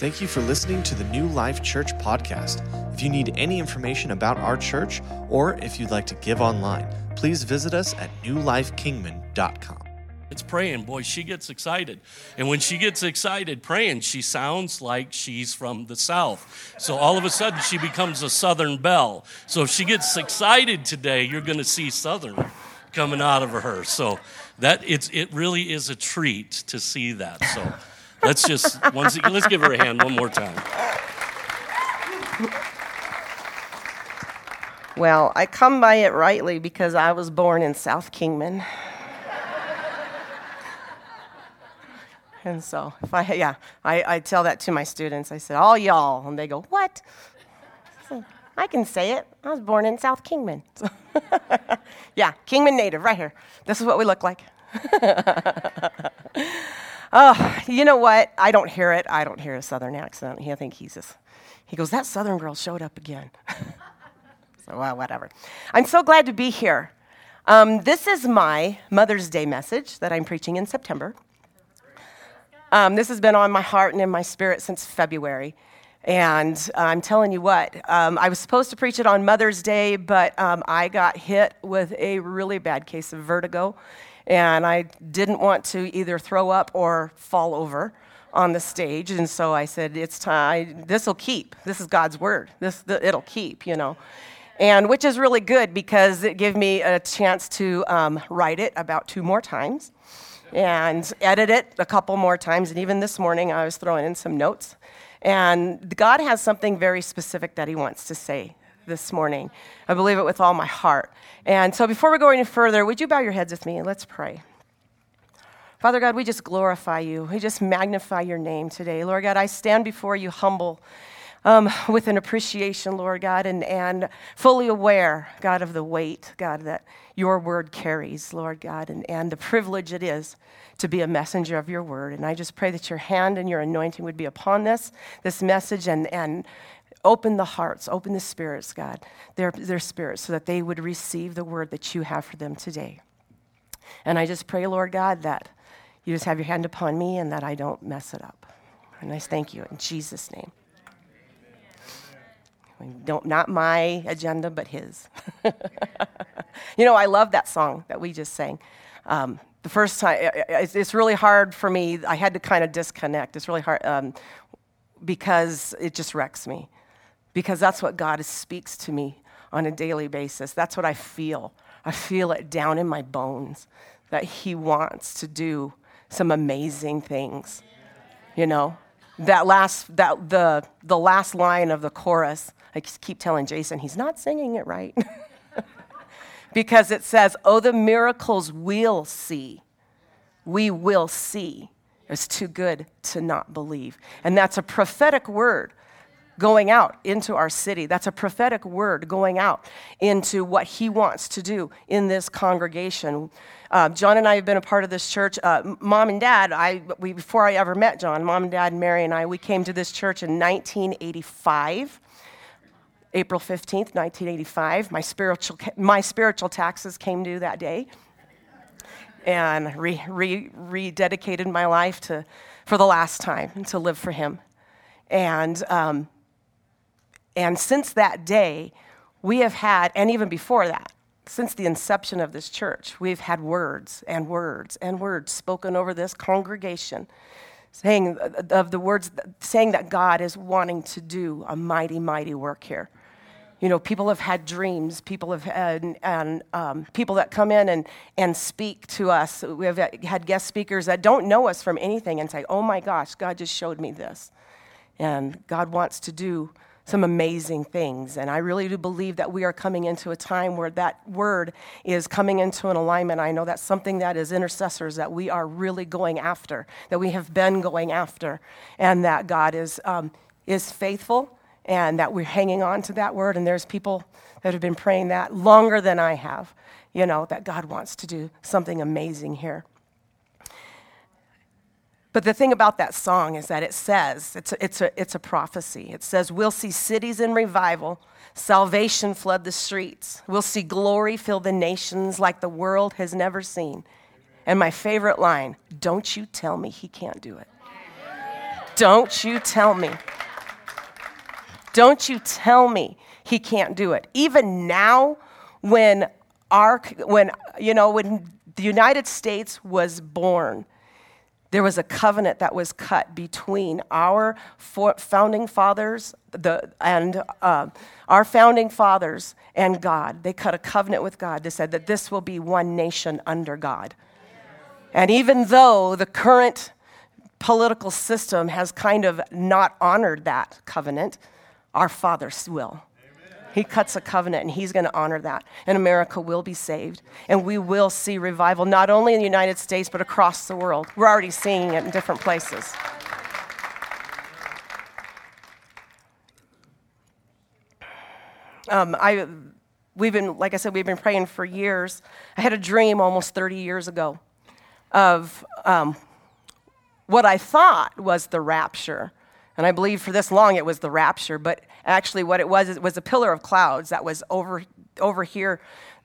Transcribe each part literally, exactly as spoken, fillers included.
Thank you for listening to the New Life Church podcast. If you need any information about our church, or if you'd like to give online, please visit us at new life kingman dot com. It's praying. Boy, she gets excited. And when she gets excited praying, she sounds like she's from the South. So all of a sudden, she becomes a Southern belle. So if she gets excited today, you're going to see Southern coming out of her. So that it's it really is a treat to see that. So let's just, once, let's give her a hand one more time. Well, I come by it rightly because I was born in South Kingman. And so, if I yeah, I, I tell that to my students. I said, all y'all. And they go, what? I said, I can say it. I was born in South Kingman. So yeah, Kingman native, right here. This is what we look like. Oh, you know what? I don't hear it. I don't hear a Southern accent. I think he's just, he goes, that Southern girl showed up again. So, well, whatever. I'm so glad to be here. Um, this is my Mother's Day message that I'm preaching in September. Um, this has been on my heart and in my spirit since February, and uh, I'm telling you what, um, I was supposed to preach it on Mother's Day, but um, I got hit with a really bad case of vertigo, and I didn't want to either throw up or fall over on the stage, and so I said, it's time, this'll keep, this is God's word, This the, it'll keep, you know. And which is really good because it gave me a chance to um, write it about two more times and edit it a couple more times. And even this morning, I was throwing in some notes. And God has something very specific that he wants to say this morning. I believe it with all my heart. And so before we go any further, would you bow your heads with me and let's pray. Father God, we just glorify you. We just magnify your name today. Lord God, I stand before you humble. Um, with an appreciation, Lord God, and, and fully aware, God, of the weight, God, that your word carries, Lord God, and, and the privilege it is to be a messenger of your word. And I just pray that your hand and your anointing would be upon this, this message, and, and open the hearts, open the spirits, God, their, their spirits, so that they would receive the word that you have for them today. And I just pray, Lord God, that you just have your hand upon me and that I don't mess it up. And I thank you in Jesus' name. Don't, not my agenda, but his. You know, I love that song that we just sang. Um, the first time, it, it's really hard for me. I had to kind of disconnect. It's really hard um, because it just wrecks me. Because that's what God speaks to me on a daily basis. That's what I feel. I feel it down in my bones that he wants to do some amazing things, you know. That last, that the the last line of the chorus, I keep telling Jason, he's not singing it right. Because it says, oh, the miracles we'll see. We will see. It's too good to not believe. And that's a prophetic word going out into our city. That's a prophetic word going out into what he wants to do in this congregation. Uh, John and I have been a part of this church. Uh, Mom and Dad, I we before I ever met John, Mom and Dad, Mary and I, we came to this church in nineteen eighty-five, April fifteenth, nineteen eighty-five. My spiritual my spiritual taxes came due that day, and re, re, rededicated my life to for the last time to live for Him, and um, and since that day, we have had, and even before that. Since the inception of this church, we've had words and words and words spoken over this congregation, saying of the words, saying that God is wanting to do a mighty, mighty work here. You know, people have had dreams. People have had, and um, people that come in and and speak to us. We have had guest speakers that don't know us from anything and say, "Oh my gosh, God just showed me this," and God wants to do some amazing things. And I really do believe that we are coming into a time where that word is coming into an alignment. I know that's something that is intercessors that we are really going after, that we have been going after, and that God is um, is faithful, and that we're hanging on to that word. And there's people that have been praying that longer than I have, you know, that God wants to do something amazing here. But the thing about that song is that it says, it's a, it's a, it's a prophecy. It says, we'll see cities in revival, salvation flood the streets. We'll see glory fill the nations like the world has never seen. And my favorite line, don't you tell me he can't do it. Don't you tell me. Don't you tell me he can't do it. Even now, when our, when, you know, when the United States was born, there was a covenant that was cut between our founding fathers the, and uh, our founding fathers and God. They cut a covenant with God. They said that this will be one nation under God. And even though the current political system has kind of not honored that covenant, our Father will. He cuts a covenant, and he's going to honor that. And America will be saved. And we will see revival, not only in the United States, but across the world. We're already seeing it in different places. Um, I, we've been, like I said, we've been praying for years. I had a dream almost thirty years ago of um, what I thought was the rapture. And I believe for this long it was the rapture, but actually what it was, it was a pillar of clouds that was over over here,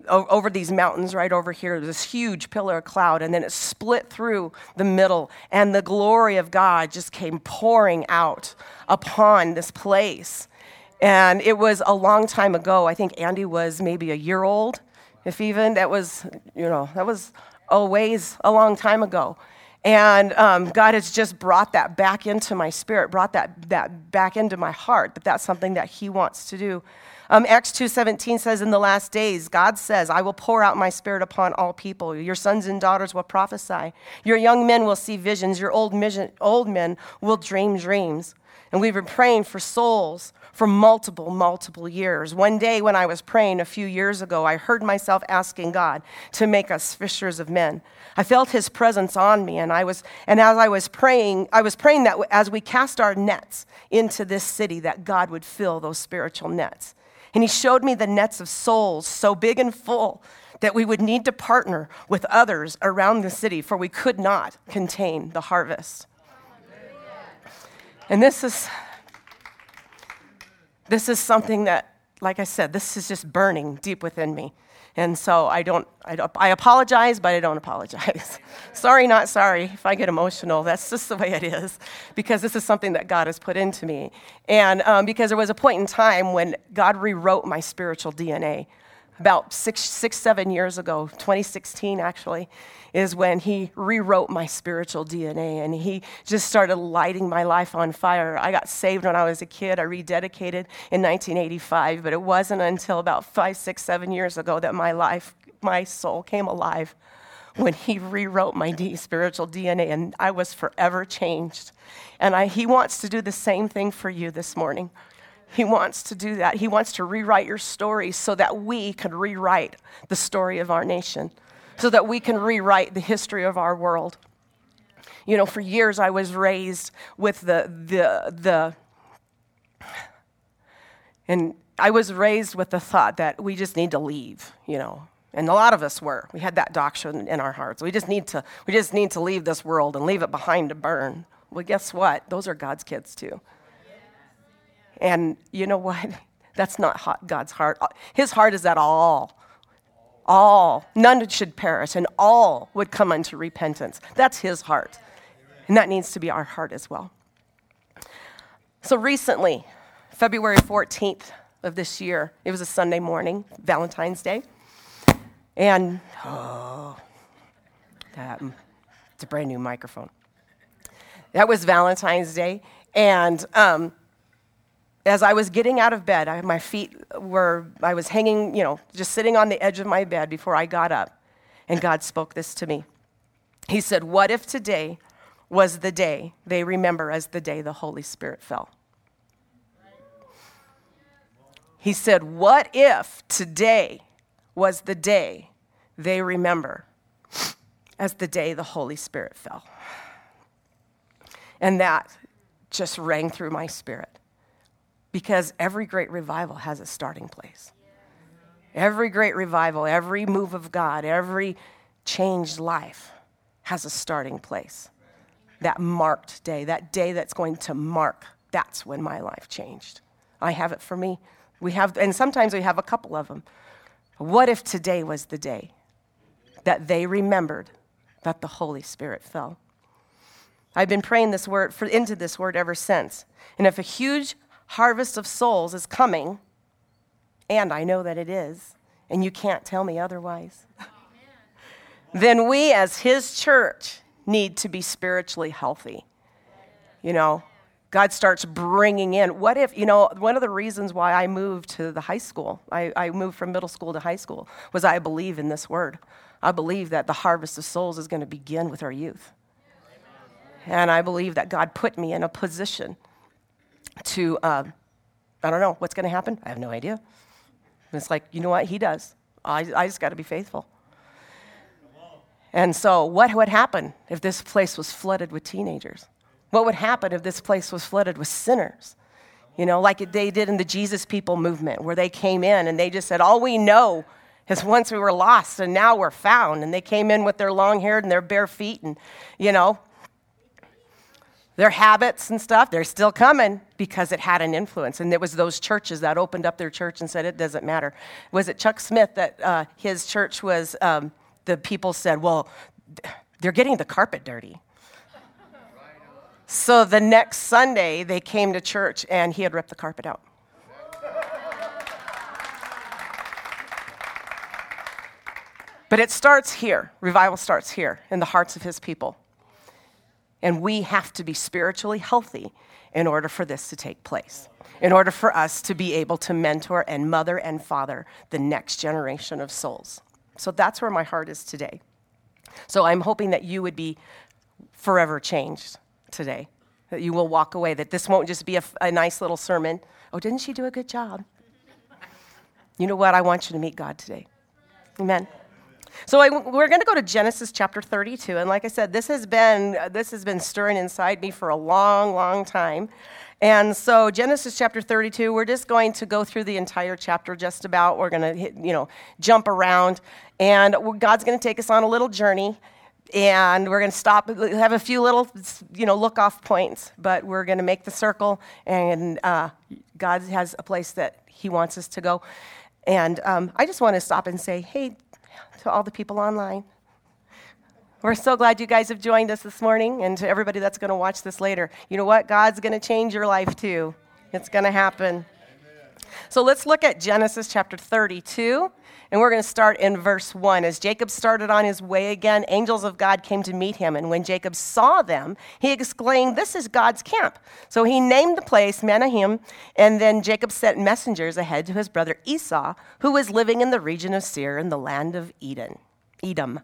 over these mountains right over here, this huge pillar of cloud, and then it split through the middle, and the glory of God just came pouring out upon this place. And it was a long time ago. I think Andy was maybe a year old, if even. That was, you know, that was a ways a long time ago. And um, God has just brought that back into my spirit, brought that, that back into my heart, that that's something that he wants to do. Um, Acts two seventeen says, in the last days, God says, I will pour out my spirit upon all people. Your sons and daughters will prophesy. Your young men will see visions. Your old, mission, old men will dream dreams. And we've been praying for souls for multiple, multiple years. One day when I was praying a few years ago, I heard myself asking God to make us fishers of men. I felt his presence on me, and I was, and as I was praying, I was praying that as we cast our nets into this city, that God would fill those spiritual nets. And he showed me the nets of souls so big and full that we would need to partner with others around the city, for we could not contain the harvest. And this is... This is something that, like I said, this is just burning deep within me. And so I don't, I, don't, I apologize, but I don't apologize. Sorry, not sorry. If I get emotional, that's just the way it is, because this is something that God has put into me. And um, because there was a point in time when God rewrote my spiritual D N A. About six, six, seven years ago, twenty sixteen actually, is when he rewrote my spiritual D N A, and he just started lighting my life on fire. I got saved when I was a kid. I rededicated in nineteen eighty-five, but it wasn't until about five, six, seven years ago that my life, my soul came alive when he rewrote my D, spiritual D N A, and I was forever changed. And I, he wants to do the same thing for you this morning. He wants to do that. He wants to rewrite your story so that we can rewrite the story of our nation, so that we can rewrite the history of our world. You know, for years I was raised with the, the, the, and I was raised with the thought that we just need to leave, you know. And a lot of us were. We had that doctrine in our hearts. We just need to, we just need to leave this world and leave it behind to burn. Well, guess what? Those are God's kids too. And you know what? That's not God's heart. His heart is that all, all, none should perish, and all would come unto repentance. That's his heart. And that needs to be our heart as well. So recently, February fourteenth of this year, it was a Sunday morning, Valentine's Day. And, oh, that, it's a brand new microphone. That was Valentine's Day. And, um, As I was getting out of bed, I, my feet were, I was hanging, you know, just sitting on the edge of my bed before I got up, and God spoke this to me. He said, what if today was the day they remember as the day the Holy Spirit fell? He said, what if today was the day they remember as the day the Holy Spirit fell? And that just rang through my spirit. Because every great revival has a starting place. Every great revival, every move of God, every changed life has a starting place. That marked day, that day that's going to mark, that's when my life changed. I have it for me. We have, and sometimes we have a couple of them. What if today was the day that they remembered that the Holy Spirit fell? I've been praying this word for, into this word ever since. And if a huge harvest of souls is coming, and I know that it is, and you can't tell me otherwise, then we as his church need to be spiritually healthy. You know, God starts bringing in, what if, you know, one of the reasons why I moved to the high school, I, I moved from middle school to high school, was I believe in this word. I believe that the harvest of souls is going to begin with our youth. And I believe that God put me in a position to, um, I don't know, what's going to happen? I have no idea. And it's like, you know what? He does. I, I just got to be faithful. And so what would happen if this place was flooded with teenagers? What would happen if this place was flooded with sinners? You know, like they did in the Jesus People movement, where they came in and they just said, all we know is once we were lost and now we're found. And they came in with their long hair and their bare feet and, you know, their habits and stuff. They're still coming because it had an influence. And it was those churches that opened up their church and said, it doesn't matter. Was it Chuck Smith that uh, his church was, um, the people said, well, they're getting the carpet dirty. So the next Sunday, they came to church, and he had ripped the carpet out. But it starts here. Revival starts here in the hearts of his people. And we have to be spiritually healthy in order for this to take place, in order for us to be able to mentor and mother and father the next generation of souls. So that's where my heart is today. So I'm hoping that you would be forever changed today, that you will walk away, that this won't just be a, a nice little sermon. Oh, didn't she do a good job? You know what? I want you to meet God today. Amen. So I, we're going to go to Genesis chapter thirty-two, and like I said, this has been this has been stirring inside me for a long, long time. And so Genesis chapter thirty-two, we're just going to go through the entire chapter just about. We're going to, you know, jump around, and God's going to take us on a little journey, and we're going to stop, have a few little, you know, look-off points, but we're going to make the circle, and uh, God has a place that he wants us to go. And um, I just want to stop and say, hey, to all the people online, we're so glad you guys have joined us this morning, and to everybody that's going to watch this later, you know what? God's going to change your life too. It's going to happen. Amen. So let's look at Genesis chapter thirty-two, and we're going to start in verse one. As Jacob started on his way again, angels of God came to meet him, and when Jacob saw them, he exclaimed, "This is God's camp." So he named the place Manahim, and then Jacob sent messengers ahead to his brother Esau, who was living in the region of Seir in the land of Edom. Edom.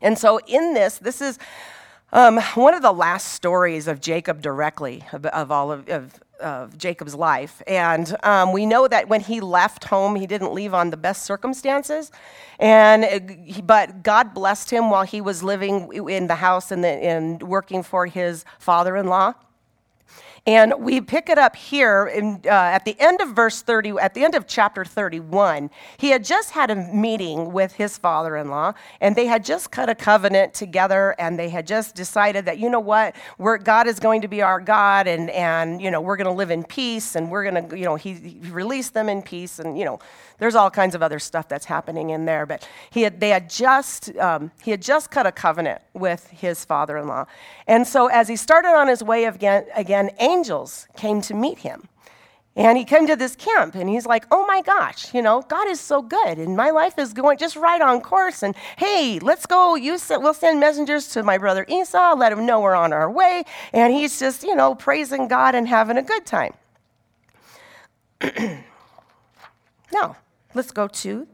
And so in this, this is um, one of the last stories of Jacob directly, of, of all of, of, of Jacob's life. And um, we know that when he left home, he didn't leave on the best circumstances. And but God blessed him while he was living in the house and, the, and working for his father-in-law. And we pick it up here in, uh, at the end of verse thirty, at the end of chapter thirty-one. He had just had a meeting with his father-in-law, and they had just cut a covenant together, and they had just decided that, you know what, we're, God is going to be our God, and, and you know, we're going to live in peace, and we're going to, you know, he, he released them in peace, and, you know, there's all kinds of other stuff that's happening in there, but he had, they had just, um, he had just cut a covenant with his father-in-law. And so as he started on his way again, again angels came to meet him, and he came to this camp, and he's like, oh my gosh, you know, God is so good, and my life is going just right on course, and hey, let's go, you said, we'll send messengers to my brother Esau, let him know we're on our way, and he's just, you know, praising God and having a good time. Now, let's go to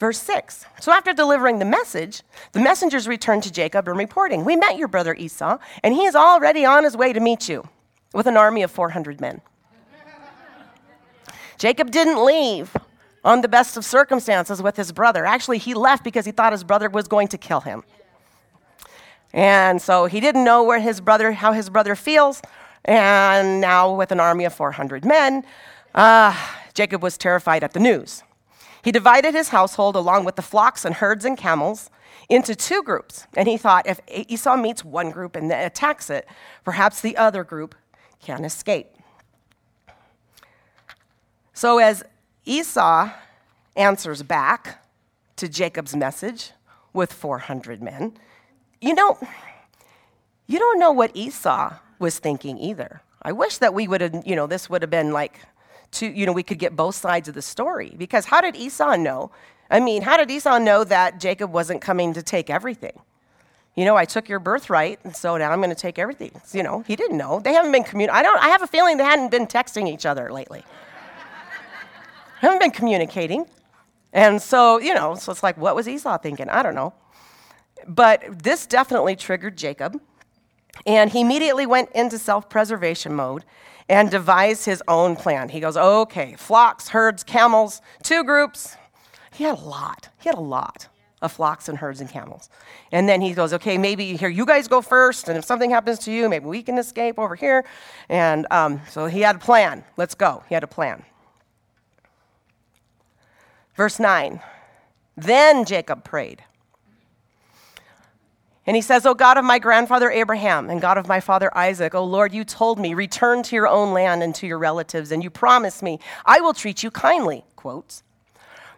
verse six. So after delivering the message, the messengers returned to Jacob and reporting, "We met your brother Esau, and he is already on his way to meet you with an army of four hundred men." Jacob didn't leave on the best of circumstances with his brother. Actually, he left because he thought his brother was going to kill him. And so he didn't know where his brother, how his brother feels, and now with an army of four hundred men, uh, Jacob was terrified at the news. He divided his household along with the flocks and herds and camels into two groups. And he thought, if Esau meets one group and attacks it, perhaps the other group can escape. So as Esau answers back to Jacob's message with four hundred men, you know, You don't know what Esau was thinking either. I wish that we would have, you know, this would have been like, two, you know, we could get both sides of the story. Because how did Esau know? I mean, how did Esau know that Jacob wasn't coming to take everything? You know, I took your birthright, and so now I'm going to take everything. You know, he didn't know. They haven't been commun- I don't. I have a feeling they hadn't been texting each other lately. Haven't been communicating. And so, you know, so it's like, what was Esau thinking? I don't know. But this definitely triggered Jacob. And he immediately went into self-preservation mode and devised his own plan. He goes, okay, flocks, herds, camels, two groups. He had a lot. He had a lot. Of flocks and herds and camels. And then he goes, okay, maybe here, you guys go first, and if something happens to you, maybe we can escape over here. And um, so he had a plan. Let's go. He had a plan. Verse nine, then Jacob prayed. And he says, O God of my grandfather Abraham and God of my father Isaac, O Lord, you told me, return to your own land and to your relatives, and you promised me, I will treat you kindly, quotes,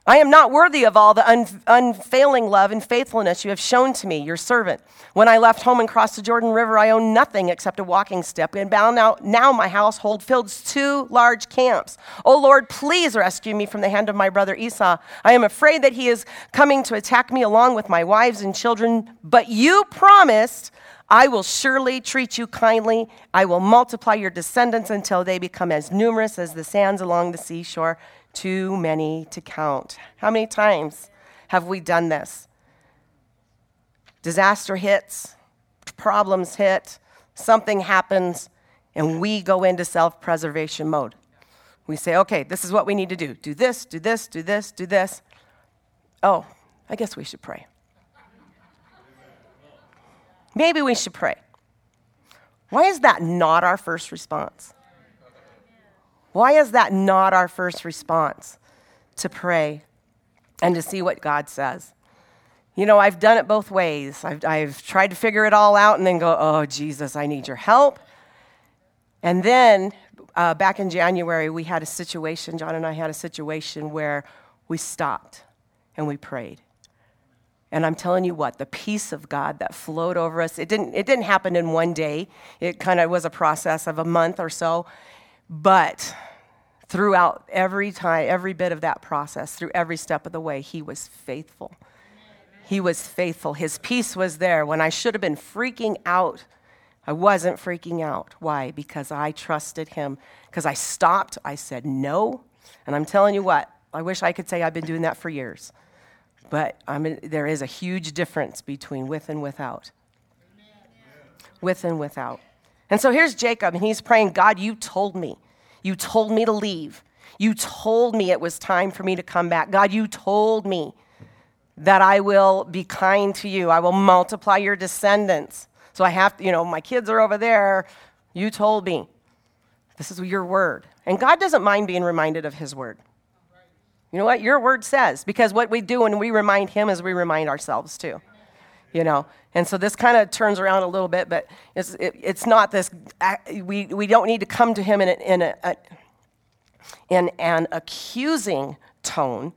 I am not worthy of all the un- unfailing love and faithfulness you have shown to me, your servant. When I left home and crossed the Jordan River, I owned nothing except a walking stick, and now, now my household fills two large camps. O Lord, please rescue me from the hand of my brother Esau. I am afraid that he is coming to attack me along with my wives and children, but you promised I will surely treat you kindly. I will multiply your descendants until they become as numerous as the sands along the seashore. Too many to count. How many times have we done this? Disaster hits, problems hit, something happens, and we go into self-preservation mode. We say, okay, this is what we need to do. Do this, do this, do this, do this. Oh, I guess we should pray. Maybe we should pray. Why is that not our first response? Why is that not our first response? To pray and to see what God says. You know, I've done it both ways. I've, I've tried to figure it all out and then go, oh, Jesus, I need your help. And then uh, back in January, we had a situation, John and I had a situation where we stopped and we prayed. And I'm telling you what, the peace of God that flowed over us, it didn't, it didn't happen in one day. It kind of was a process of a month or so. But throughout every time, every bit of that process, through every step of the way, he was faithful. He was faithful. His peace was there. When I should have been freaking out, I wasn't freaking out. Why? Because I trusted him. Because I stopped. I said no. And I'm telling you what, I wish I could say I've been doing that for years. But I mean, there is a huge difference between with and without. With and without. And so here's Jacob, and he's praying, God, you told me. You told me to leave. You told me it was time for me to come back. God, you told me that I will be kind to you. I will multiply your descendants. So I have, you know, my kids are over there. You told me. This is your word. And God doesn't mind being reminded of his word. You know what? Your word says. Because what we do when we remind him is we remind ourselves too. You know, and so this kind of turns around a little bit, but it's it, it's not this. We we don't need to come to him in a, in a, a in an accusing tone,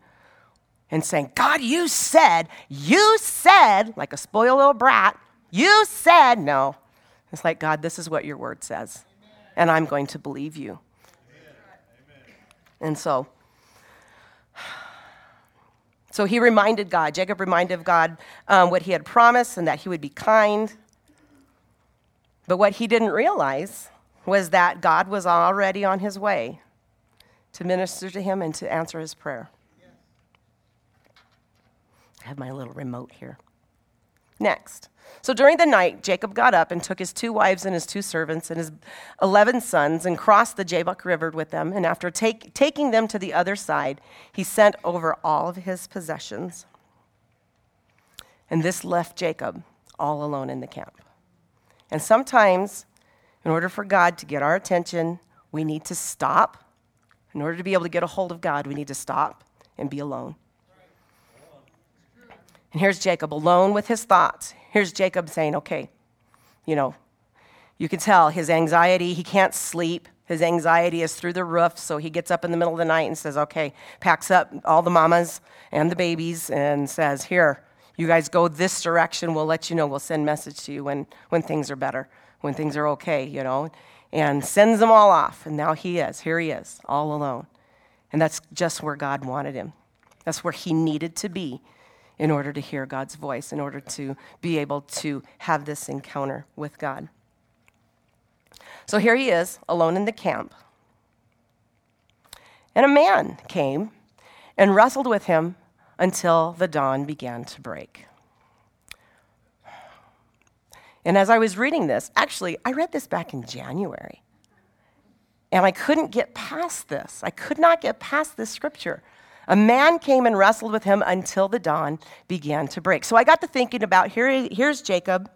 and saying, "God, you said, you said," like a spoiled little brat. You said no. It's like, God, this is what your word says, and I'm going to believe you. Amen. And so. So he reminded God, Jacob reminded God um, what he had promised and that he would be kind. But what he didn't realize was that God was already on his way to minister to him and to answer his prayer. I have my little remote here. Next. So during the night, Jacob got up and took his two wives and his two servants and his eleven sons and crossed the Jabbok River with them. And after take, taking them to the other side, he sent over all of his possessions. And this left Jacob all alone in the camp. And sometimes, in order for God to get our attention, we need to stop. In order to be able to get a hold of God, we need to stop and be alone. And here's Jacob alone with his thoughts. Here's Jacob saying, okay, you know, you can tell his anxiety, he can't sleep. His anxiety is through the roof, so he gets up in the middle of the night and says, okay, packs up all the mamas and the babies and says, here, you guys go this direction, we'll let you know. We'll send message to you when, when things are better, when things are okay, you know. And sends them all off. And now he is. Here he is, all alone. And that's just where God wanted him. That's where he needed to be in order to hear God's voice, in order to be able to have this encounter with God. So here he is, alone in the camp. And a man came and wrestled with him until the dawn began to break. And as I was reading this, actually, I read this back in January. And I couldn't get past this. I could not get past this scripture. A man came and wrestled with him until the dawn began to break. So I got to thinking about, here, here's Jacob,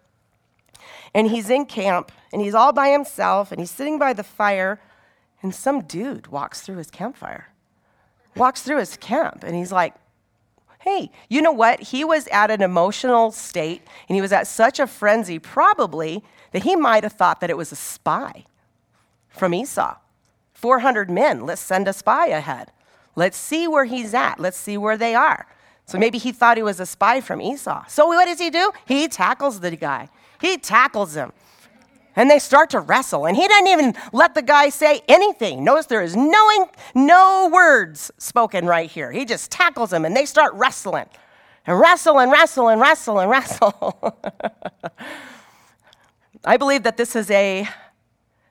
and he's in camp, and he's all by himself, and he's sitting by the fire, and some dude walks through his campfire, walks through his camp, and he's like, hey, you know what? He was at an emotional state, and he was at such a frenzy, probably, that he might have thought that it was a spy from Esau. four hundred men, let's send a spy ahead. Let's see where he's at. Let's see where they are. So maybe he thought he was a spy from Esau. So what does he do? He tackles the guy. He tackles him. And they start to wrestle. And he doesn't even let the guy say anything. Notice there is no, no words spoken right here. He just tackles him, and they start wrestling. And wrestle and wrestle and wrestle and wrestle. I believe that this is a,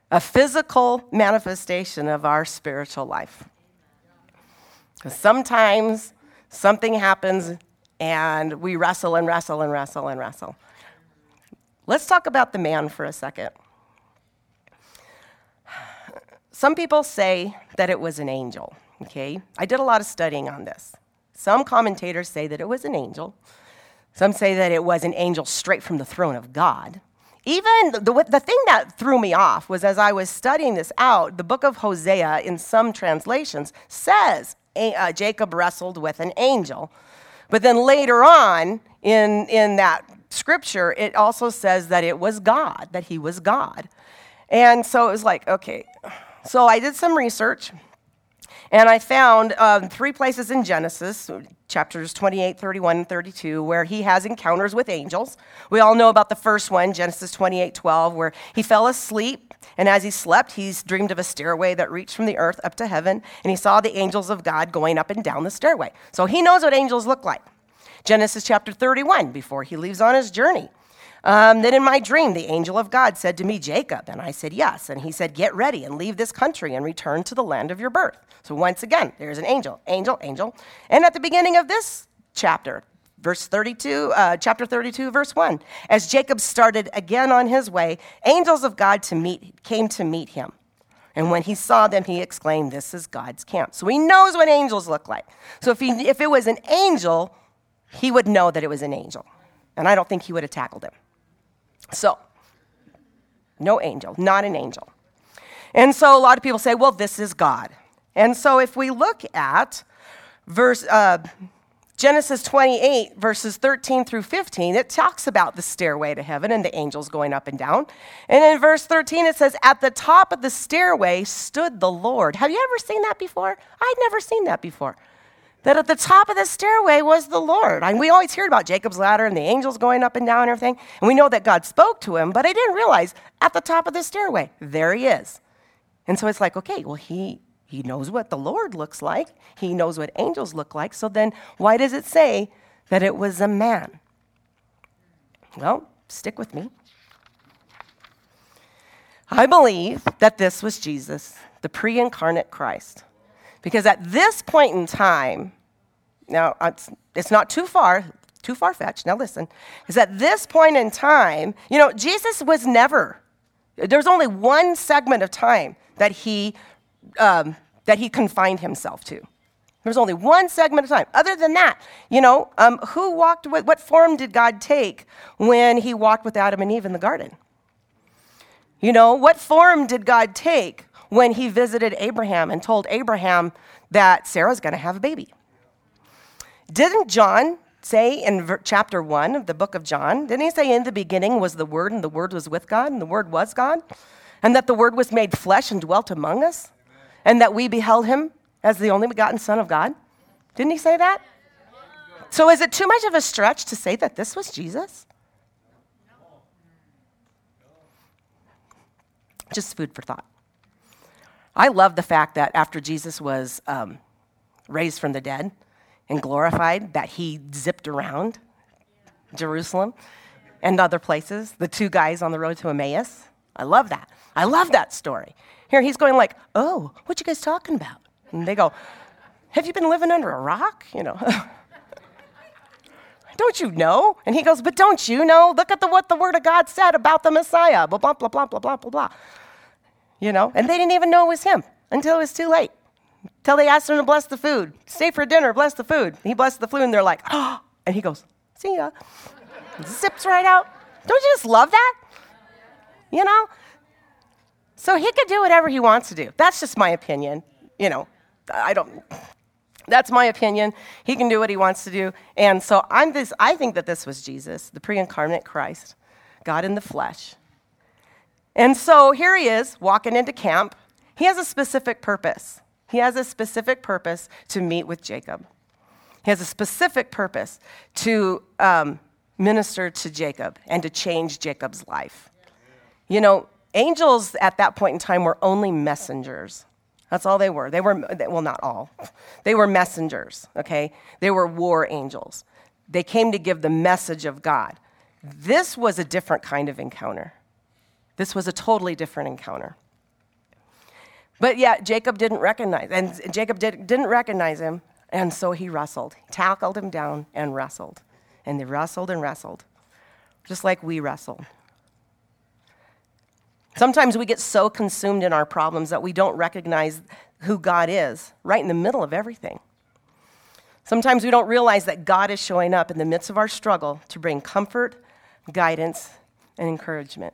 a physical manifestation of our spiritual life. Because sometimes something happens and we wrestle and wrestle and wrestle and wrestle. Let's talk about the man for a second. Some people say that it was an angel, okay? I did a lot of studying on this. Some commentators say that it was an angel. Some say that it was an angel straight from the throne of God. Even the, the thing that threw me off was, as I was studying this out, the book of Hosea in some translations says, Uh, Jacob wrestled with an angel. But then later on in, in that scripture, it also says that it was God, that he was God. And so it was like, okay. So I did some research, and I found um, three places in Genesis, chapters twenty-eight, thirty-one, and thirty-two, where he has encounters with angels. We all know about the first one, Genesis twenty-eight, twelve, where he fell asleep. And as he slept, he dreamed of a stairway that reached from the earth up to heaven, and he saw the angels of God going up and down the stairway. So he knows what angels look like. Genesis chapter thirty-one, before he leaves on his journey. Um, then in my dream, the angel of God said to me, Jacob, and I said, yes. And he said, get ready and leave this country and return to the land of your birth. So once again, there's an angel, angel, angel. And at the beginning of this chapter, Verse thirty-two, uh, chapter thirty-two, verse one. As Jacob started again on his way, angels of God to meet came to meet him. And when he saw them, he exclaimed, this is God's camp. So he knows what angels look like. So if, he, if it was an angel, he would know that it was an angel. And I don't think he would have tackled him. So, no angel, not an angel. And so a lot of people say, well, this is God. And so if we look at verse... Uh, Genesis twenty-eight, verses thirteen through fifteen, it talks about the stairway to heaven and the angels going up and down. And in verse thirteen, it says, at the top of the stairway stood the Lord. Have you ever seen that before? I'd never seen that before. That at the top of the stairway was the Lord. And we always hear about Jacob's ladder and the angels going up and down and everything. And we know that God spoke to him, but I didn't realize at the top of the stairway, there he is. And so it's like, okay, well, he... He knows what the Lord looks like. He knows what angels look like. So then why does it say that it was a man? Well, stick with me. I believe that this was Jesus, the pre-incarnate Christ. Because at this point in time, now it's not too far, too far-fetched. Now listen, is at this point in time, you know, Jesus was never, there's only one segment of time that he Um, that he confined himself to. There's only one segment of time. Other than that, you know, um, who walked with, what form did God take when he walked with Adam and Eve in the garden? You know, what form did God take when he visited Abraham and told Abraham that Sarah's going to have a baby? Didn't John say in ver- chapter one of the book of John, didn't he say in the beginning was the Word, and the Word was with God, and the Word was God, and that the Word was made flesh and dwelt among us? And that we beheld him as the only begotten Son of God. Didn't he say that? So is it too much of a stretch to say that this was Jesus? Just food for thought. I love the fact that after Jesus was um, raised from the dead and glorified, that he zipped around Jerusalem and other places, the two guys on the road to Emmaus. I love that. I love that story. Here he's going like, oh, what you guys talking about? And they go, have you been living under a rock? You know, don't you know? And he goes, but don't you know? Look at the what the word of God said about the Messiah, blah, blah, blah, blah, blah, blah, blah, blah. You know, and they didn't even know it was him until it was too late. Until they asked him to bless the food. Stay for dinner, bless the food. He blessed the food and they're like, oh, and he goes, see ya. Zips right out. Don't you just love that? You know? So he could do whatever he wants to do. That's just my opinion. You know, I don't, that's my opinion. He can do what he wants to do. And so I'm this, I think that this was Jesus, the pre-incarnate Christ, God in the flesh. And so here he is walking into camp. He has a specific purpose. He has a specific purpose to meet with Jacob. He has a specific purpose to um, minister to Jacob and to change Jacob's life. You know, angels at that point in time were only messengers. That's all they were. They were, well, not all. They were messengers, okay? They were war angels. They came to give the message of God. This was a different kind of encounter. This was a totally different encounter. But yeah, Jacob didn't recognize, and Jacob did, didn't recognize him, and so he wrestled, tackled him down and wrestled. And they wrestled and wrestled, just like we wrestle. Sometimes we get so consumed in our problems that we don't recognize who God is right in the middle of everything. Sometimes we don't realize that God is showing up in the midst of our struggle to bring comfort, guidance, and encouragement.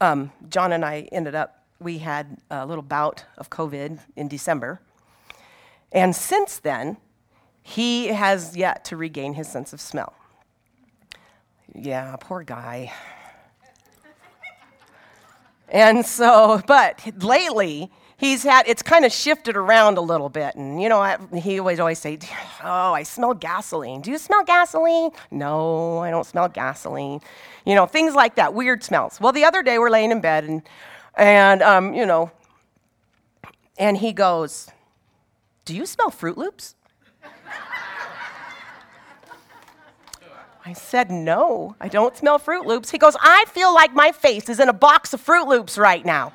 Um, John and I ended up, we had a little bout of COVID in December. And since then, he has yet to regain his sense of smell. Yeah, poor guy. And so, but lately, he's had, it's kind of shifted around a little bit. And, you know, I, he would always say, oh, I smell gasoline. Do you smell gasoline? No, I don't smell gasoline. You know, things like that, weird smells. Well, the other day, we're laying in bed, and, and um, you know, and he goes, do you smell Fruit Loops? I said, no, I don't smell Fruit Loops. He goes, I feel like my face is in a box of Fruit Loops right now.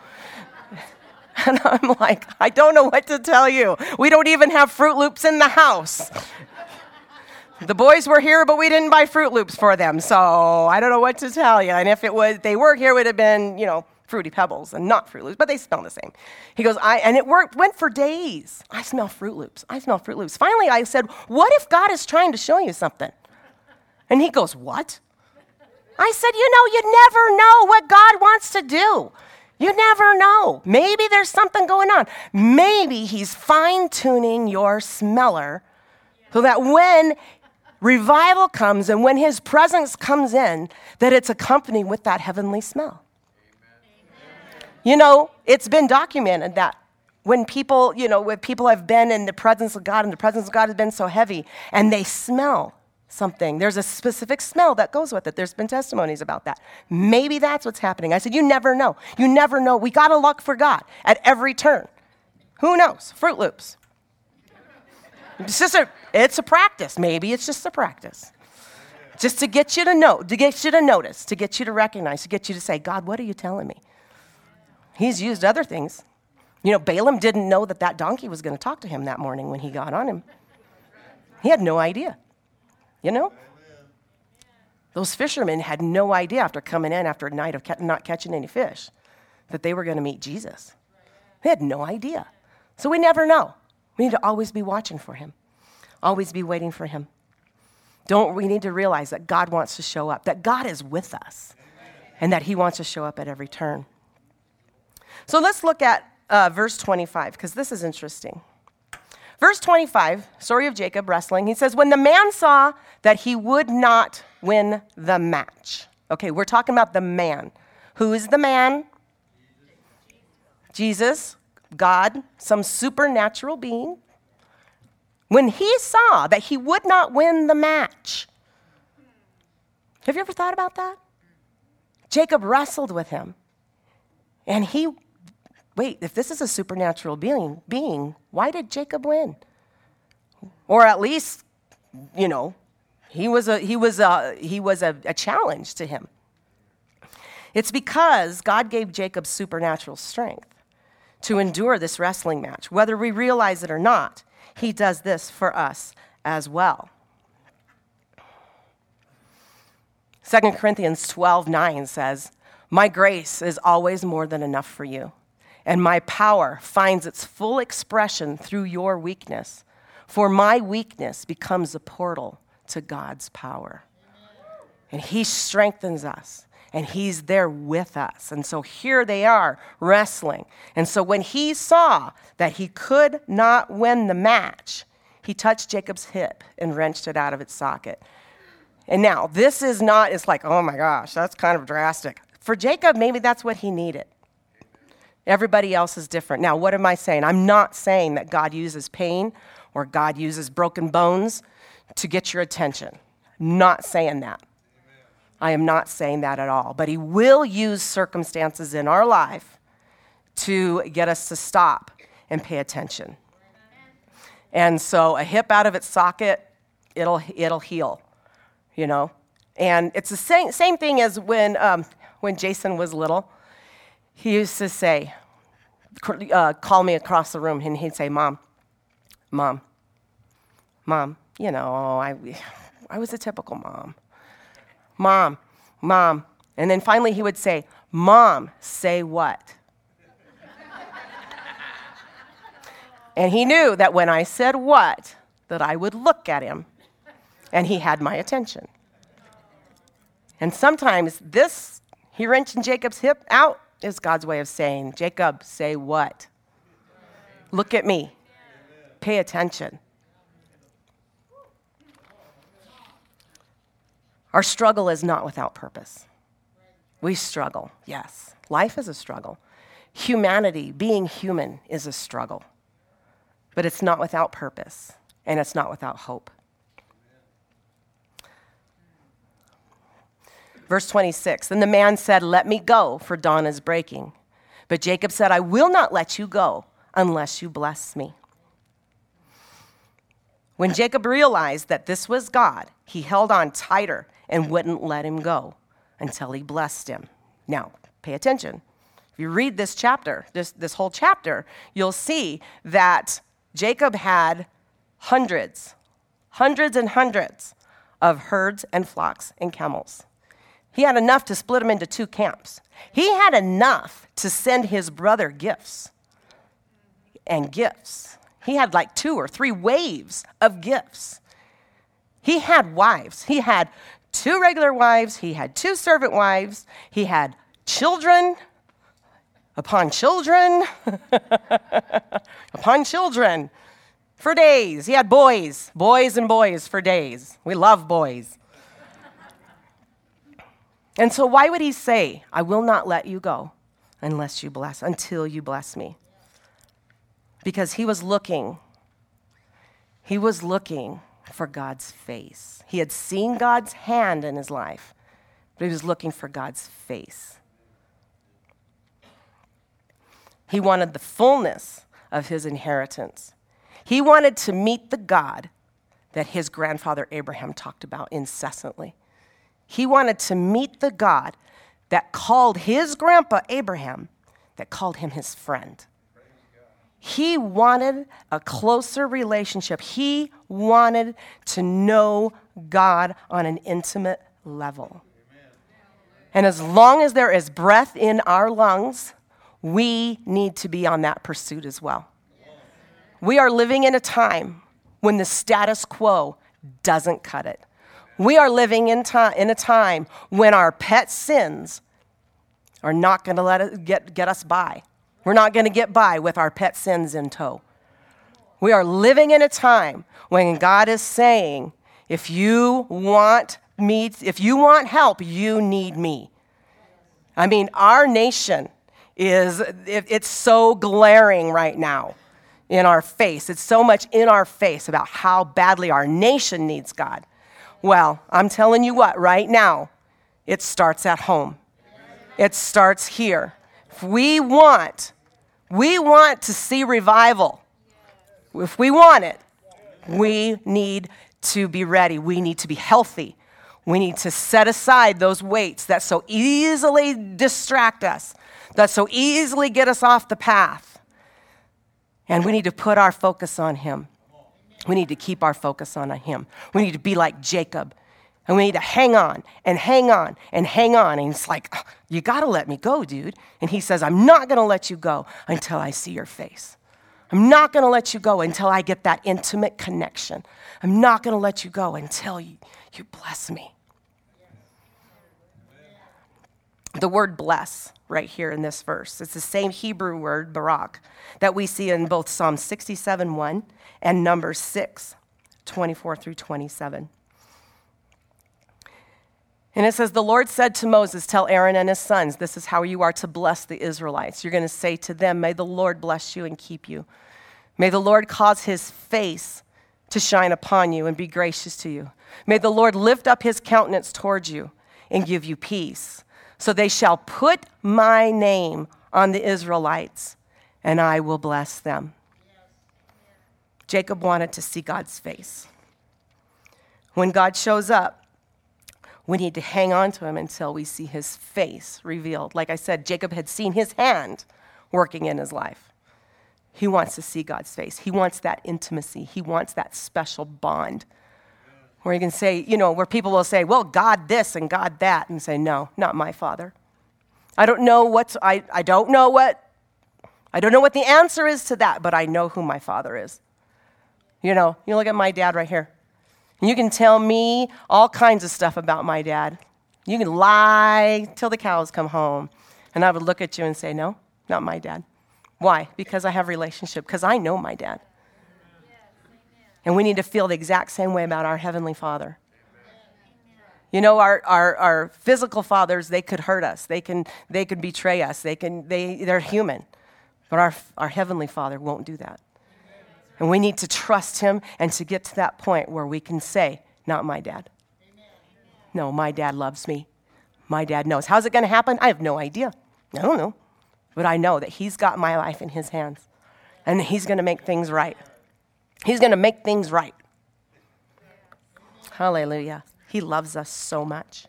And I'm like, I don't know what to tell you. We don't even have Fruit Loops in the house. The boys were here, but we didn't buy Fruit Loops for them. So I don't know what to tell you. And if it was, they were here, it would have been, you know, Fruity Pebbles and not Fruit Loops, but they smell the same. He goes, I, and it worked, went for days. I smell Fruit Loops. I smell Fruit Loops. Finally, I said, what if God is trying to show you something? And he goes, what? I said, you know, you never know what God wants to do. You never know. Maybe there's something going on. Maybe he's fine-tuning your smeller so that when revival comes and when his presence comes in, that it's accompanied with that heavenly smell. Amen. You know, it's been documented that when people, you know, when people have been in the presence of God and the presence of God has been so heavy and they smell something. There's a specific smell that goes with it. There's been testimonies about that. Maybe that's what's happening. I said, you never know. You never know. We got to look for God at every turn. Who knows? Fruit Loops. It's just a, it's a practice. Maybe it's just a practice. Just to get you to know, to get you to notice, to get you to recognize, to get you to say, God, what are you telling me? He's used other things. You know, Balaam didn't know that that donkey was going to talk to him that morning when he got on him. He had no idea. You know? Amen. Those fishermen had no idea after coming in after a night of ca- not catching any fish that they were going to meet Jesus. They had no idea. So we never know. We need to always be watching for him. Always be waiting for him. Don't we need to realize that God wants to show up, that God is with us, Amen. And that he wants to show up at every turn. So let's look at uh, verse twenty-five, because this is interesting. Verse twenty-five, story of Jacob wrestling. He says, when the man saw that he would not win the match. Okay, we're talking about the man. Who is the man? Jesus, God, some supernatural being, when he saw that he would not win the match. Have you ever thought about that? Jacob wrestled with him. And he, wait, if this is a supernatural being, being, why did Jacob win? Or at least, you know, he was a he was a he was a, a challenge to him. It's because God gave Jacob supernatural strength to endure this wrestling match. Whether we realize it or not, he does this for us as well. Second Corinthians twelve nine says, "My grace is always more than enough for you, and my power finds its full expression through your weakness, for my weakness becomes a portal to God's power." And he strengthens us, and he's there with us. And so here they are wrestling. And so when he saw that he could not win the match, he touched Jacob's hip and wrenched it out of its socket. And now, this is not, it's like, oh my gosh, that's kind of drastic. For Jacob, maybe that's what he needed. Everybody else is different. Now, what am I saying? I'm not saying that God uses pain or God uses broken bones to get your attention. I'm not saying that. Amen. I am not saying that at all. But he will use circumstances in our life to get us to stop and pay attention. Amen. And so a hip out of its socket, it'll it'll heal. You know, and it's the same same thing as when um, when Jason was little. He used to say, uh, "Call me across the room," and he'd say, "Mom, Mom, Mom." You know, I I was a typical mom, Mom, Mom, and then finally he would say, "Mom, say what?" And he knew that when I said what, that I would look at him. And he had my attention. And sometimes this, he wrenching Jacob's hip out, is God's way of saying, Jacob, say what? Look at me. Pay attention. Our struggle is not without purpose. We struggle, yes. Life is a struggle. Humanity, being human, is a struggle. But it's not without purpose, and it's not without hope. Verse twenty-six, "Then the man said, 'Let me go, for dawn is breaking.' But Jacob said, 'I will not let you go unless you bless me.'" When Jacob realized that this was God, he held on tighter and wouldn't let him go until he blessed him. Now, pay attention. If you read this chapter, this, this whole chapter, you'll see that Jacob had hundreds, hundreds and hundreds of herds and flocks and camels. He had enough to split them into two camps. He had enough to send his brother gifts and gifts. He had like two or three waves of gifts. He had wives. He had two regular wives. He had two servant wives. He had children upon children upon children for days. He had boys, boys and boys for days. We love boys. And so why would he say, "I will not let you go unless you bless, until you bless me"? Because he was looking. He was looking for God's face. He had seen God's hand in his life, but he was looking for God's face. He wanted the fullness of his inheritance. He wanted to meet the God that his grandfather Abraham talked about incessantly. He wanted to meet the God that called his grandpa Abraham, that called him his friend. He wanted a closer relationship. He wanted to know God on an intimate level. And as long as there is breath in our lungs, we need to be on that pursuit as well. We are living in a time when the status quo doesn't cut it. We are living in time, in a time when our pet sins are not going to let it get, get us by. We're not going to get by with our pet sins in tow. We are living in a time when God is saying, if you want me, if you want help, you need me. I mean, our nation is it, it's so glaring right now in our face. It's so much in our face about how badly our nation needs God. Well, I'm telling you what, right now, it starts at home. It starts here. If we want, we want to see revival. If we want it, we need to be ready. We need to be healthy. We need to set aside those weights that so easily distract us, that so easily get us off the path. And we need to put our focus on him. We need to keep our focus on him. We need to be like Jacob. And we need to hang on and hang on and hang on. And it's like, you got to let me go, dude. And he says, I'm not going to let you go until I see your face. I'm not going to let you go until I get that intimate connection. I'm not going to let you go until you, you bless me. The word bless right here in this verse, it's the same Hebrew word, Barak, that we see in both Psalm sixty-seven one and Numbers six, twenty-four through twenty-seven. And it says, the Lord said to Moses, tell Aaron and his sons, this is how you are to bless the Israelites. You're going to say to them, may the Lord bless you and keep you. May the Lord cause his face to shine upon you and be gracious to you. May the Lord lift up his countenance towards you and give you peace. So they shall put my name on the Israelites, and I will bless them. Jacob wanted to see God's face. When God shows up, we need to hang on to him until we see his face revealed. Like I said, Jacob had seen his hand working in his life. He wants to see God's face. He wants that intimacy. He wants that special bond where you can say, you know, where people will say, well, God this and God that, and say, no, not my father. I don't know what's, I, I don't know what, I don't know what the answer is to that, but I know who my father is. You know, you look at my dad right here. You can tell me all kinds of stuff about my dad. You can lie till the cows come home. And I would look at you and say, no, not my dad. Why? Because I have a relationship, because I know my dad. And we need to feel the exact same way about our Heavenly Father. You know, our, our, our physical fathers, they could hurt us. They can they could betray us. They can they they're human. But our our Heavenly Father won't do that. And we need to trust him and to get to that point where we can say, not my dad. Amen. No, my dad loves me. My dad knows. How's it going to happen? I have no idea. I don't know. But I know that he's got my life in his hands. And he's going to make things right. He's going to make things right. Hallelujah. He loves us so much.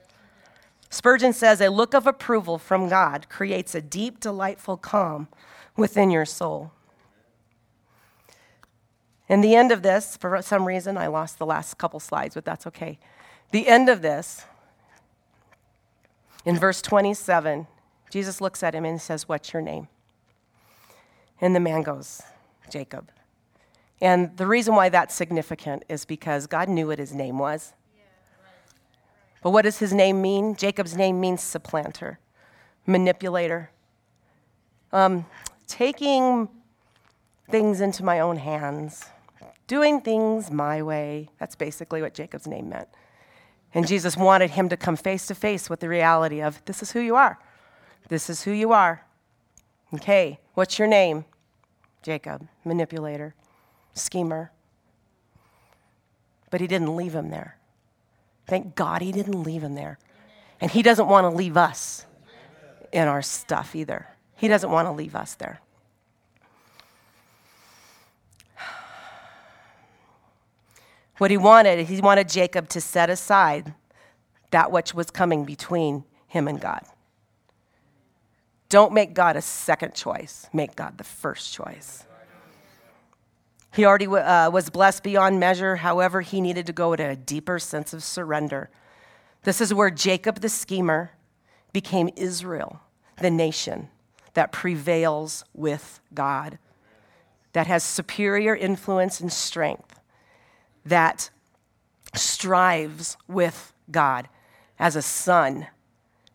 Spurgeon says, a look of approval from God creates a deep, delightful calm within your soul. And the end of this, for some reason, I lost the last couple slides, but that's okay. The end of this, in verse twenty-seven, Jesus looks at him and says, what's your name? And the man goes, Jacob. And the reason why that's significant is because God knew what his name was. But what does his name mean? Jacob's name means supplanter, manipulator, um, taking things into my own hands. Doing things my way. That's basically what Jacob's name meant. And Jesus wanted him to come face to face with the reality of, this is who you are. This is who you are. Okay, what's your name? Jacob, manipulator, schemer. But he didn't leave him there. Thank God he didn't leave him there. And he doesn't want to leave us in our stuff either. He doesn't want to leave us there. What he wanted, he wanted Jacob to set aside that which was coming between him and God. Don't make God a second choice. Make God the first choice. He already uh, was blessed beyond measure. However, he needed to go to a deeper sense of surrender. This is where Jacob the schemer became Israel, the nation that prevails with God, that has superior influence and strength, that strives with God as a son,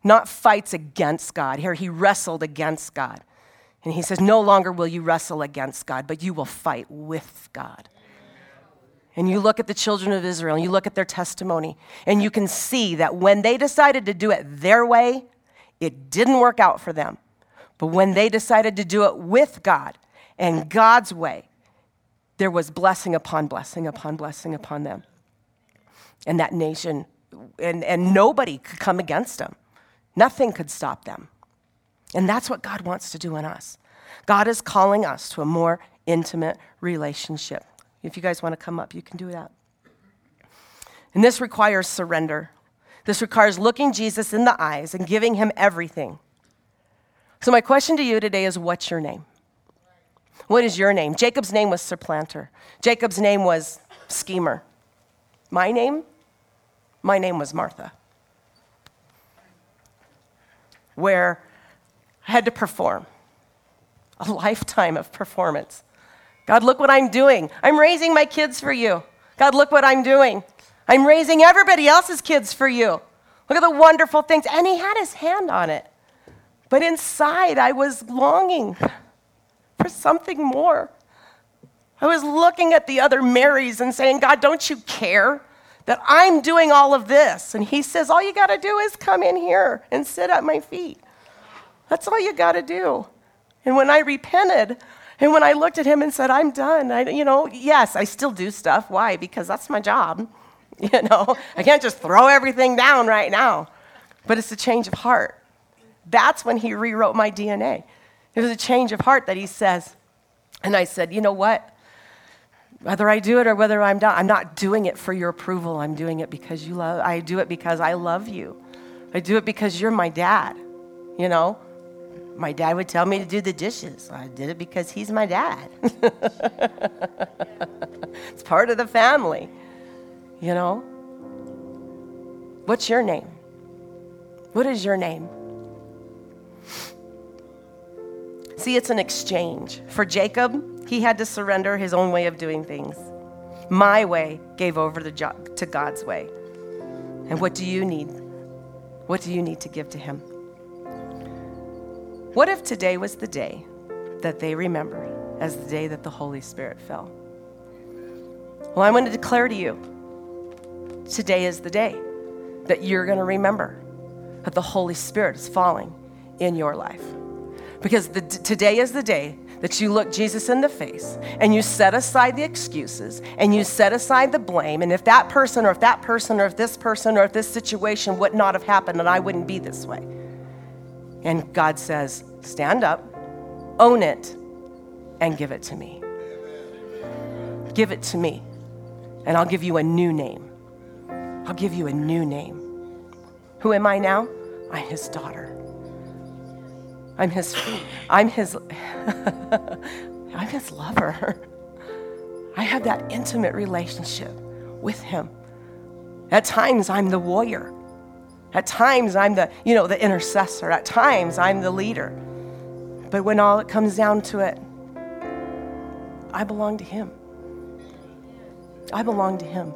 not fights against God. Here he wrestled against God. And he says, no longer will you wrestle against God, but you will fight with God. And you look at the children of Israel, and you look at their testimony, and you can see that when they decided to do it their way, it didn't work out for them. But when they decided to do it with God and God's way, there was blessing upon blessing upon blessing upon them. And that nation, and, and nobody could come against them. Nothing could stop them. And that's what God wants to do in us. God is calling us to a more intimate relationship. If you guys want to come up, you can do that. And this requires surrender. This requires looking Jesus in the eyes and giving him everything. So my question to you today is, what's your name? What is your name? Jacob's name was supplanter. Jacob's name was schemer. My name? My name was Martha. Where I had to perform. A lifetime of performance. God, look what I'm doing. I'm raising my kids for you. God, look what I'm doing. I'm raising everybody else's kids for you. Look at the wonderful things. And he had his hand on it. But inside, I was longing for something more. I was looking at the other Marys and saying, God, don't you care that I'm doing all of this? And he says, all you got to do is come in here and sit at my feet. That's all you got to do. And when I repented, and when I looked at him and said, I'm done, I, you know, yes, I still do stuff. Why? Because that's my job. You know, I can't just throw everything down right now. But it's a change of heart. That's when he rewrote my D N A. It was a change of heart that he says. And I said, you know what? Whether I do it or whether I'm not, I'm not doing it for your approval. I'm doing it because you love, I do it because I love you. I do it because you're my dad, you know? My dad would tell me to do the dishes. I did it because he's my dad. It's part of the family, you know? What's your name? What is your name? See, it's an exchange. For Jacob, he had to surrender his own way of doing things. My way gave over the jo- to God's way. And what do you need? What do you need to give to him? What if today was the day that they remember as the day that the Holy Spirit fell? Well, I want to declare to you, today is the day that you're going to remember that the Holy Spirit is falling in your life. Because the, today is the day that you look Jesus in the face and you set aside the excuses and you set aside the blame. And if that person or if that person or if this person or if this situation would not have happened, then I wouldn't be this way. And God says, stand up, own it, and give it to me. Give it to me, and I'll give you a new name. I'll give you a new name. Who am I now? I'm his daughter. I'm his, I'm his, I'm his lover. I have that intimate relationship with him. At times, I'm the warrior. At times, I'm the, you know, the intercessor. At times, I'm the leader. But when all it comes down to it, I belong to him. I belong to him.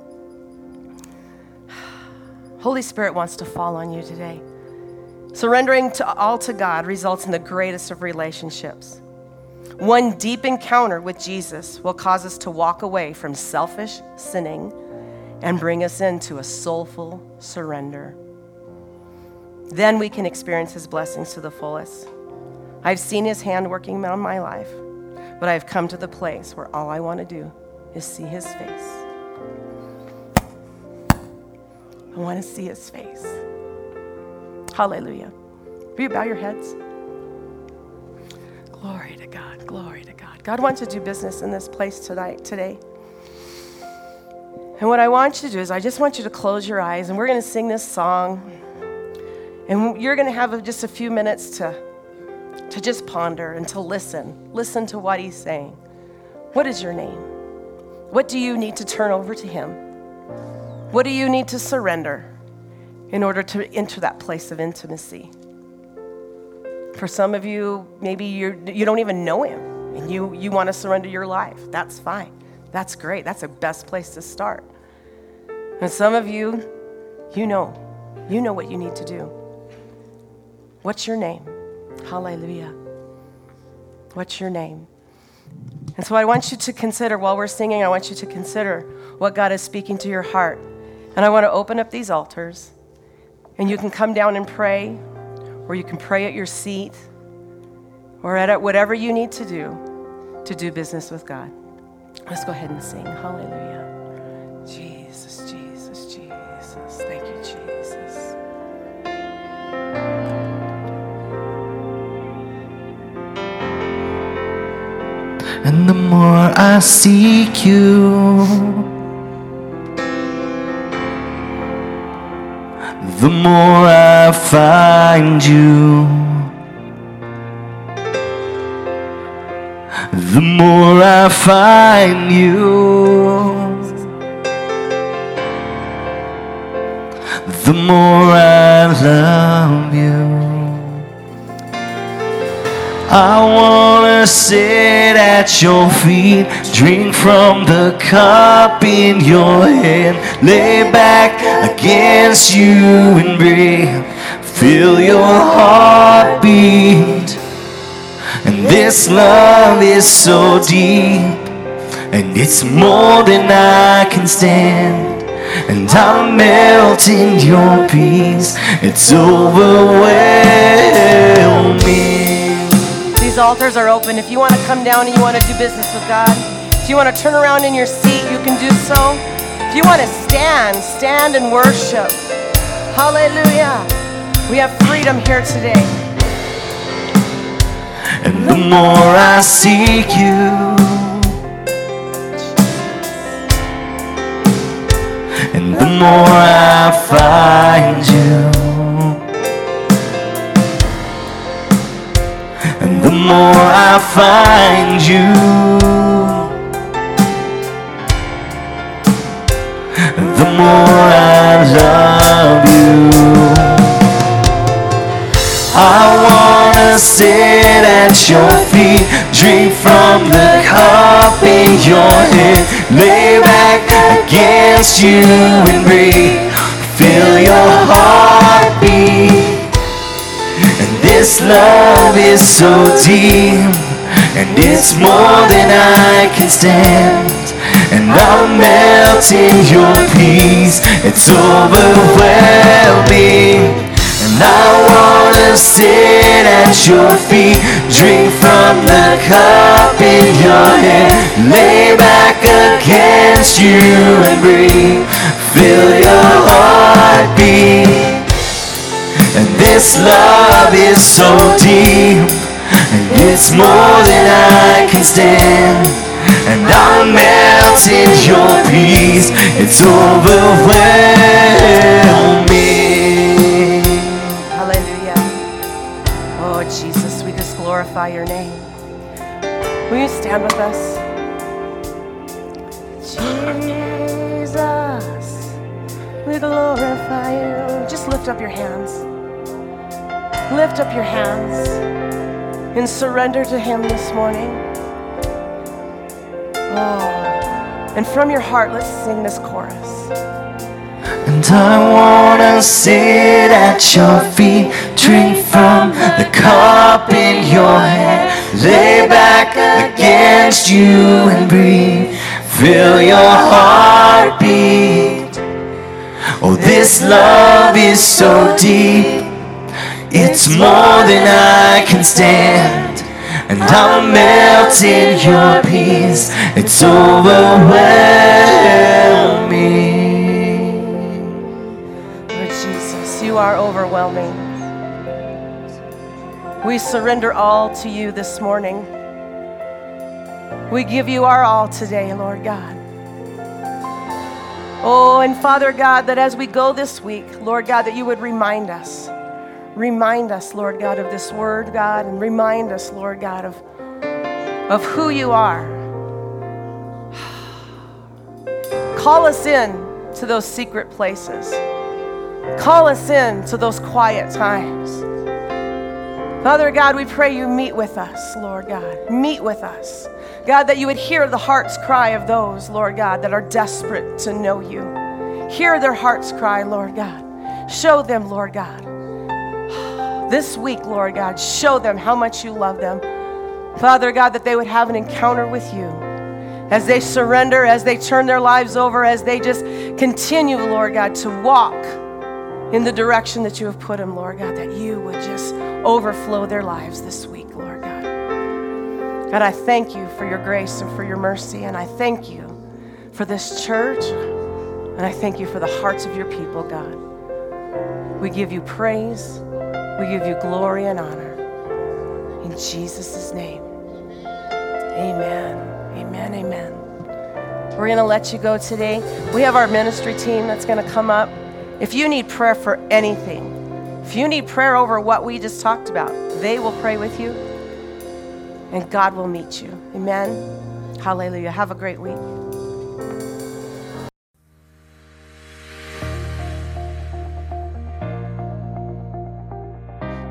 Holy Spirit wants to fall on you today. Surrendering to all to God results in the greatest of relationships. One deep encounter with Jesus will cause us to walk away from selfish sinning and bring us into a soulful surrender. Then we can experience his blessings to the fullest. I've seen his hand working on my life, but I've come to the place where all I want to do is see his face. I want to see his face. Hallelujah. Will you bow your heads? Glory to God, glory to God. God wants to do business in this place tonight, today. And what I want you to do is I just want you to close your eyes, and we're going to sing this song. And you're going to have just a few minutes to, to just ponder and to listen. Listen to what he's saying. What is your name? What do you need to turn over to him? What do you need to surrender in order to enter that place of intimacy? For some of you, maybe you you don't even know him, and you, you want to surrender your life. That's fine. That's great. That's the best place to start. And some of you, you know. You know what you need to do. What's your name? Hallelujah. What's your name? And so I want you to consider, while we're singing, I want you to consider what God is speaking to your heart. And I want to open up these altars. And you can come down and pray, or you can pray at your seat. or at whatever you need to do to do business with God. Let's go ahead and sing. Hallelujah. Jesus, Jesus, Jesus. Thank you, Jesus. And the more I seek you, the more I find you, the more I find you, the more I love you. I wanna sit at your feet, drink from the cup in your hand, lay back against you and breathe, feel your heartbeat. And this love is so deep, and it's more than I can stand. And I'm melting your peace, it's overwhelming. These altars are open. If you want to come down and you want to do business with God, if you want to turn around in your seat, you can do so. If you want to stand, stand and worship. Hallelujah. We have freedom here today. And the more I seek you, and the more I find you, and the more I find you, the more I love you. I want sit at your feet, drink from the cup in your hand, lay back against you and breathe, feel your heartbeat. And this love is so deep, and it's more than I can stand. And I'm melting your peace, it's overwhelming. And I wanna sit at your feet, drink from the cup in your hand, lay back against you and breathe, feel your heartbeat. And this love is so deep, and it's more than I can stand. And I'm melting your peace, it's overwhelming. By your name. Will you stand with us? Jesus, we glorify you. Just lift up your hands. Lift up your hands and surrender to him this morning. Oh. And from your heart, let's sing this chorus. And I wanna sit at your feet, drink from the cup in your hand, lay back against you and breathe, feel your heartbeat. Oh, this love is so deep, it's more than I can stand. And I'm melting your peace, it's overwhelming. You are overwhelming. We surrender all to you this morning. We give you our all today, Lord God. Oh, and Father God, that as we go this week, Lord God, that you would remind us. Remind us, Lord God, of this word, God, and remind us, Lord God, of, of who you are. Call us in to those secret places. Call us in to those quiet times. Father God, we pray you meet with us, Lord God. Meet with us. God, that you would hear the heart's cry of those, Lord God, that are desperate to know you. Hear their heart's cry, Lord God. Show them, Lord God. This week, Lord God, show them how much you love them. Father God, that they would have an encounter with you. As they surrender, as they turn their lives over, as they just continue, Lord God, to walk in the direction that you have put them, Lord God, that you would just overflow their lives this week, Lord God. God, I thank you for your grace and for your mercy, and I thank you for this church, and I thank you for the hearts of your people, God. We give you praise, we give you glory and honor. In Jesus' name, amen, amen, amen. We're going to let you go today. We have our ministry team that's going to come up. If you need prayer for anything, if you need prayer over what we just talked about, they will pray with you, and God will meet you. Amen. Hallelujah. Have a great week.